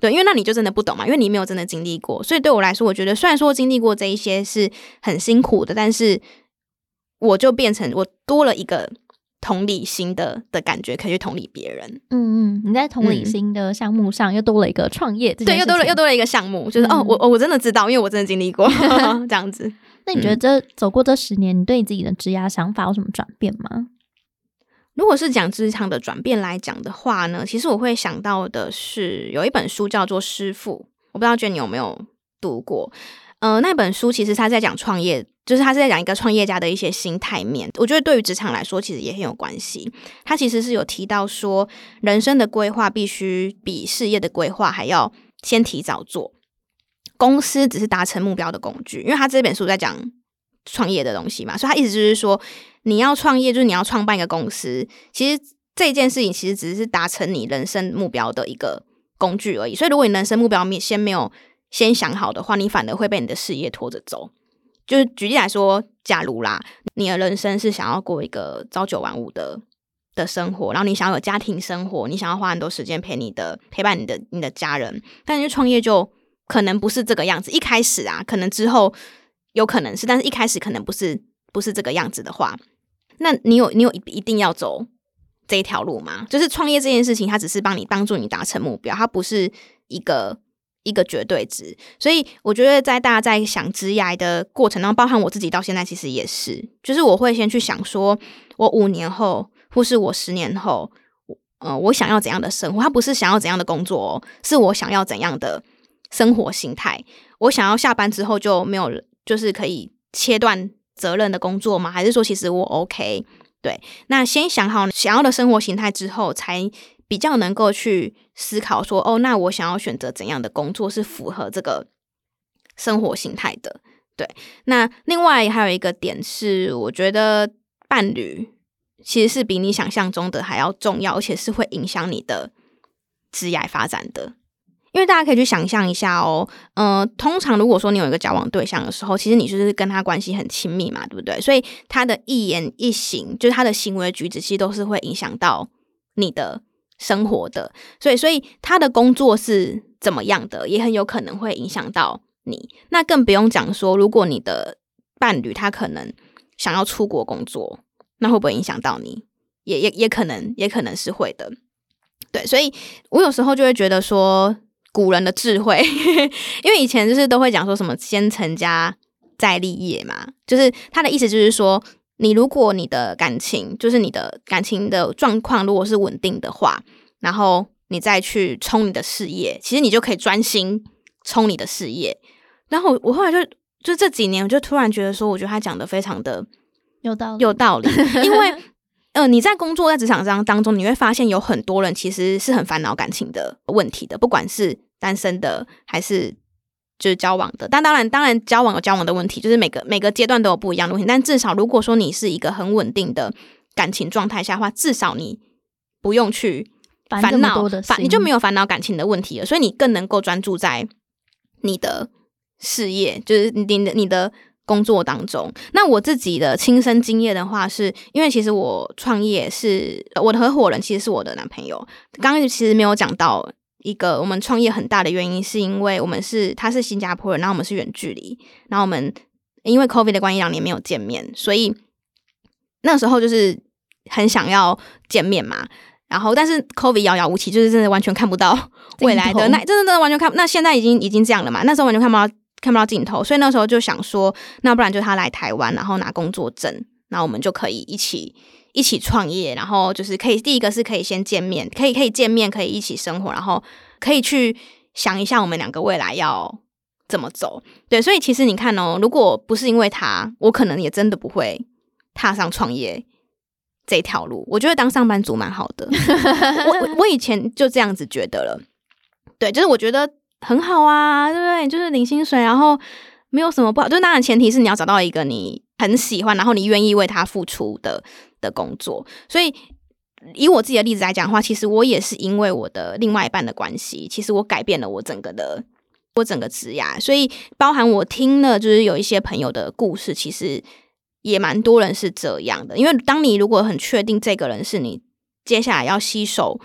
对，因为那你就真的不懂嘛，因为你没有真的经历过。所以对我来说，我觉得虽然说经历过这一些是很辛苦的，但是我就变成我多了一个同理心的的感觉，可以去同理别人。嗯嗯，你在同理心的项目上又多了一个创业这件事情，对，又多了又多了一个项目，就是、嗯、哦，我我真的知道，因为我真的经历过这样子。那你觉得这、嗯、走过这十年，你对你自己的职业想法有什么转变吗？如果是讲职场的转变来讲的话呢，其实我会想到的是有一本书叫做《师父》，我不知道 Jen 你有没有读过？呃，那本书其实他在讲创业。就是他是在讲一个创业家的一些心态面，我觉得对于职场来说其实也很有关系。他其实是有提到说，人生的规划必须比事业的规划还要先提早做，公司只是达成目标的工具。因为他这本书在讲创业的东西嘛，所以他意思就是说，你要创业就是你要创办一个公司，其实这件事情其实只是达成你人生目标的一个工具而已。所以如果你人生目标先没有先想好的话，你反而会被你的事业拖着走。就是举例来说，假如啦，你的人生是想要过一个朝九晚五的的生活，然后你想要有家庭生活，你想要花很多时间陪你的陪伴你的你的家人，但是创业就可能不是这个样子。一开始啊，可能之后有可能是，但是一开始可能不是不是这个样子的话，那你有你有一定要走这一条路吗？就是创业这件事情，它只是帮你帮助你达成目标，它不是一个一个绝对值。所以我觉得在大家在想职涯的过程当中，包含我自己到现在其实也是，就是我会先去想说我五年后或是我十年后呃，我想要怎样的生活。它不是想要怎样的工作哦，是我想要怎样的生活形态。我想要下班之后就没有就是可以切断责任的工作吗？还是说其实我 OK？ 对，那先想好想要的生活形态之后，才比较能够去思考说哦，那我想要选择怎样的工作是符合这个生活形态的。对，那另外还有一个点是，我觉得伴侣其实是比你想象中的还要重要，而且是会影响你的职业发展的。因为大家可以去想象一下哦，呃，通常如果说你有一个交往对象的时候，其实你就是跟他关系很亲密嘛，对不对？所以他的一言一行，就是他的行为举止，其实都是会影响到你的生活的。所以，所以他的工作是怎么样的，也很有可能会影响到你。那更不用讲说，如果你的伴侣他可能想要出国工作，那会不会影响到你？也也也可能，也可能是会的。对，所以我有时候就会觉得说，古人的智慧因为以前就是都会讲说什么先成家再立业嘛，就是他的意思就是说，你如果你的感情就是你的感情的状况如果是稳定的话，然后你再去冲你的事业，其实你就可以专心冲你的事业。然后我后来就就这几年我就突然觉得说，我觉得他讲的非常的有道理有道理因为呃，你在工作在职场上当中，你会发现有很多人其实是很烦恼感情的问题的，不管是单身的还是就是交往的。但当然当然交往有交往的问题，就是每个每个阶段都有不一样的问题。但至少如果说你是一个很稳定的感情状态下的话，至少你不用去烦恼，你就没有烦恼感情的问题了，所以你更能够专注在你的事业，就是你的你的工作当中。那我自己的亲身经验的话是，是因为其实我创业是我的合伙人，其实是我的男朋友。刚刚其实没有讲到一个我们创业很大的原因，是因为我们是他是新加坡人，然后我们是远距离，然后我们因为 COVID 的关系两年没有见面，所以那时候就是很想要见面嘛。然后但是 COVID 遥遥无期，就是真的完全看不到未来的，那真的真的完全看，那现在已经已经这样了嘛，那时候完全看不到。看不到尽头，所以那时候就想说，那不然就他来台湾，然后拿工作证，然后我们就可以一起一起创业，然后就是可以第一个是可以先见面，可以可以见面，可以一起生活，然后可以去想一下我们两个未来要怎么走。对，所以其实你看哦，如果不是因为他，我可能也真的不会踏上创业这条路。我觉得当上班族蛮好的，我我以前就这样子觉得了。对，就是我觉得。很好啊，对不对？就是领薪水，然后没有什么不好。就当然前提是你要找到一个你很喜欢，然后你愿意为他付出的的工作。所以以我自己的例子来讲的话，其实我也是因为我的另外一半的关系，其实我改变了我整个的我整个职涯。所以包含我听了就是有一些朋友的故事，其实也蛮多人是这样的。因为当你如果很确定这个人是你接下来要携手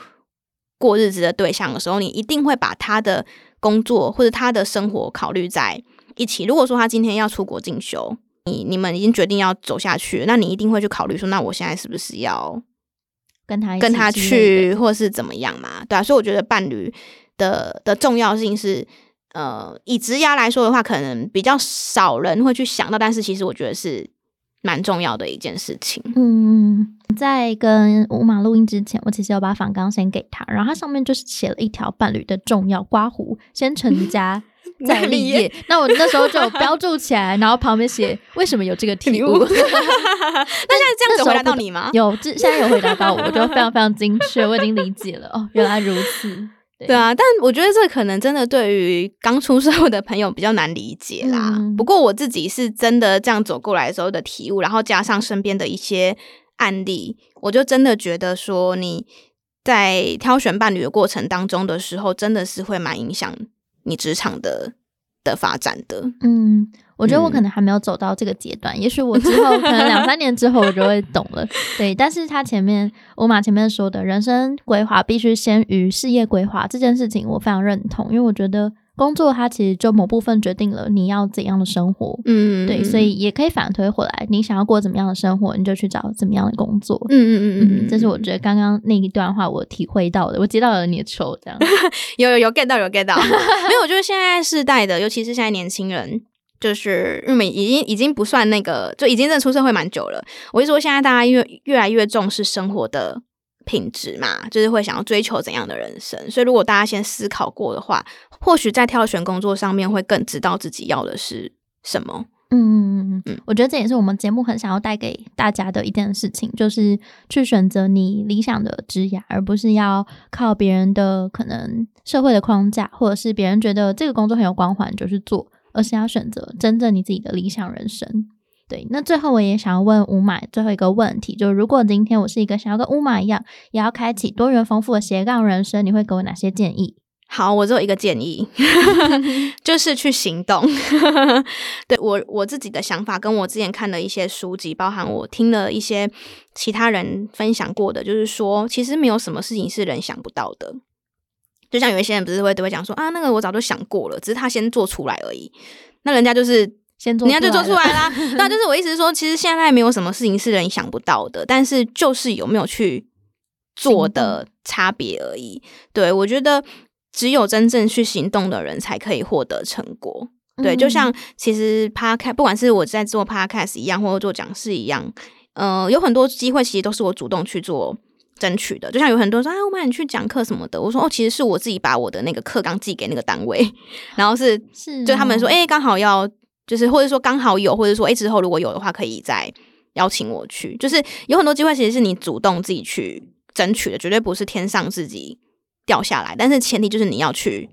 过日子的对象的时候，你一定会把他的工作或者他的生活考虑在一起。如果说他今天要出国进修，你你们已经决定要走下去，那你一定会去考虑说，那我现在是不是要跟他跟他去，或是怎么样嘛？对啊，所以我觉得伴侣的的重要性是，呃，以职涯来说的话，可能比较少人会去想到，但是其实我觉得是蛮重要的一件事情。嗯。在跟Uma录音之前，我其实有把访纲先给他，然后他上面就是写了一条伴侣的重要刮胡，先成家再立业。那我那时候就有标注起来，然后旁边写为什么有这个体悟。那现在这样子回答到你吗？有，现在有回答到我，我就非常非常精确，我已经理解了。哦，原来如此。对， 对啊，但我觉得这可能真的对于刚出社会的朋友比较难理解啦。嗯、不过我自己是真的这样走过来的时候的体悟，然后加上身边的一些。案例，我就真的觉得说你在挑选伴侣的过程当中的时候，真的是会蛮影响你职场的的发展的。嗯，我觉得我可能还没有走到这个阶段、嗯、也许我之后可能两三年之后我就会懂了对，但是他前面我马前面说的人生规划必须先于事业规划这件事情我非常认同，因为我觉得工作它其实就某部分决定了你要怎样的生活，嗯，对，所以也可以反推回来，你想要过怎么样的生活，你就去找怎么样的工作，嗯嗯嗯嗯，这是我觉得刚刚那一段话我体会到的，我接到了你的球，这样有有有 get 到有 get 到，没有，我觉得现在世代的，尤其是现在年轻人，就是因为已经已经不算那个，就已经真的出社会蛮久了，我就说现在大家越越来越重视生活的品质嘛，就是会想要追求怎样的人生，所以如果大家先思考过的话，或许在挑选工作上面会更知道自己要的是什么。嗯嗯嗯，我觉得这也是我们节目很想要带给大家的一件事情，就是去选择你理想的职业，而不是要靠别人的可能社会的框架，或者是别人觉得这个工作很有光环就去做，而是要选择真正你自己的理想人生。对，那最后我也想要问Uma最后一个问题，就是如果今天我是一个想要跟Uma一样也要开启多元丰富的斜杠人生，你会给我哪些建议？好，我只有一个建议就是去行动对，我我自己的想法跟我之前看的一些书籍，包含我听了一些其他人分享过的，就是说其实没有什么事情是人想不到的，就像有一些人不是会都会讲说啊，那个我早就想过了，只是他先做出来而已，那人家就是先做人家就做出来啦那就是我意思是说，其实现在没有什么事情是人想不到的，但是就是有没有去做的差别而已。对，我觉得只有真正去行动的人才可以获得成果。对，就像其实 Podcast 不管是我在做 Podcast 一样，或者做讲师一样，呃，有很多机会其实都是我主动去做争取的，就像有很多人说啊，我帮你去讲课什么的，我说哦，其实是我自己把我的那个课纲寄给那个单位，然后是是、哦、就他们说哎，刚好要。就是或者说刚好有，或者说诶之后如果有的话可以再邀请我去，就是有很多机会其实是你主动自己去争取的，绝对不是天上自己掉下来，但是前提就是你要去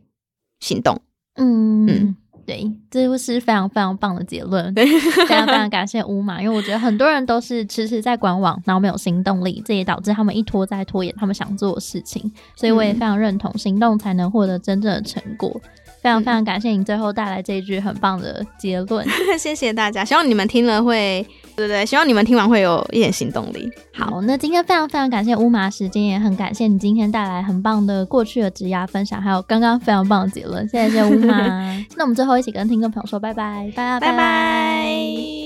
行动。嗯嗯，对，这是非常非常棒的结论非常非常感谢Uma，因为我觉得很多人都是迟迟在观望，然后没有行动力，这也导致他们一拖再拖延他们想做的事情，所以我也非常认同行动才能获得真正的成果。非常非常感谢你最后带来这一句很棒的结论谢谢大家，希望你们听了会对对，希望你们听完会有一点行动力。好，那今天非常非常感谢Uma时间，也很感谢你今天带来很棒的过去的职涯分享，还有刚刚非常棒的结论，谢谢Uma那我们最后一起跟听众朋友说拜拜，拜拜拜拜。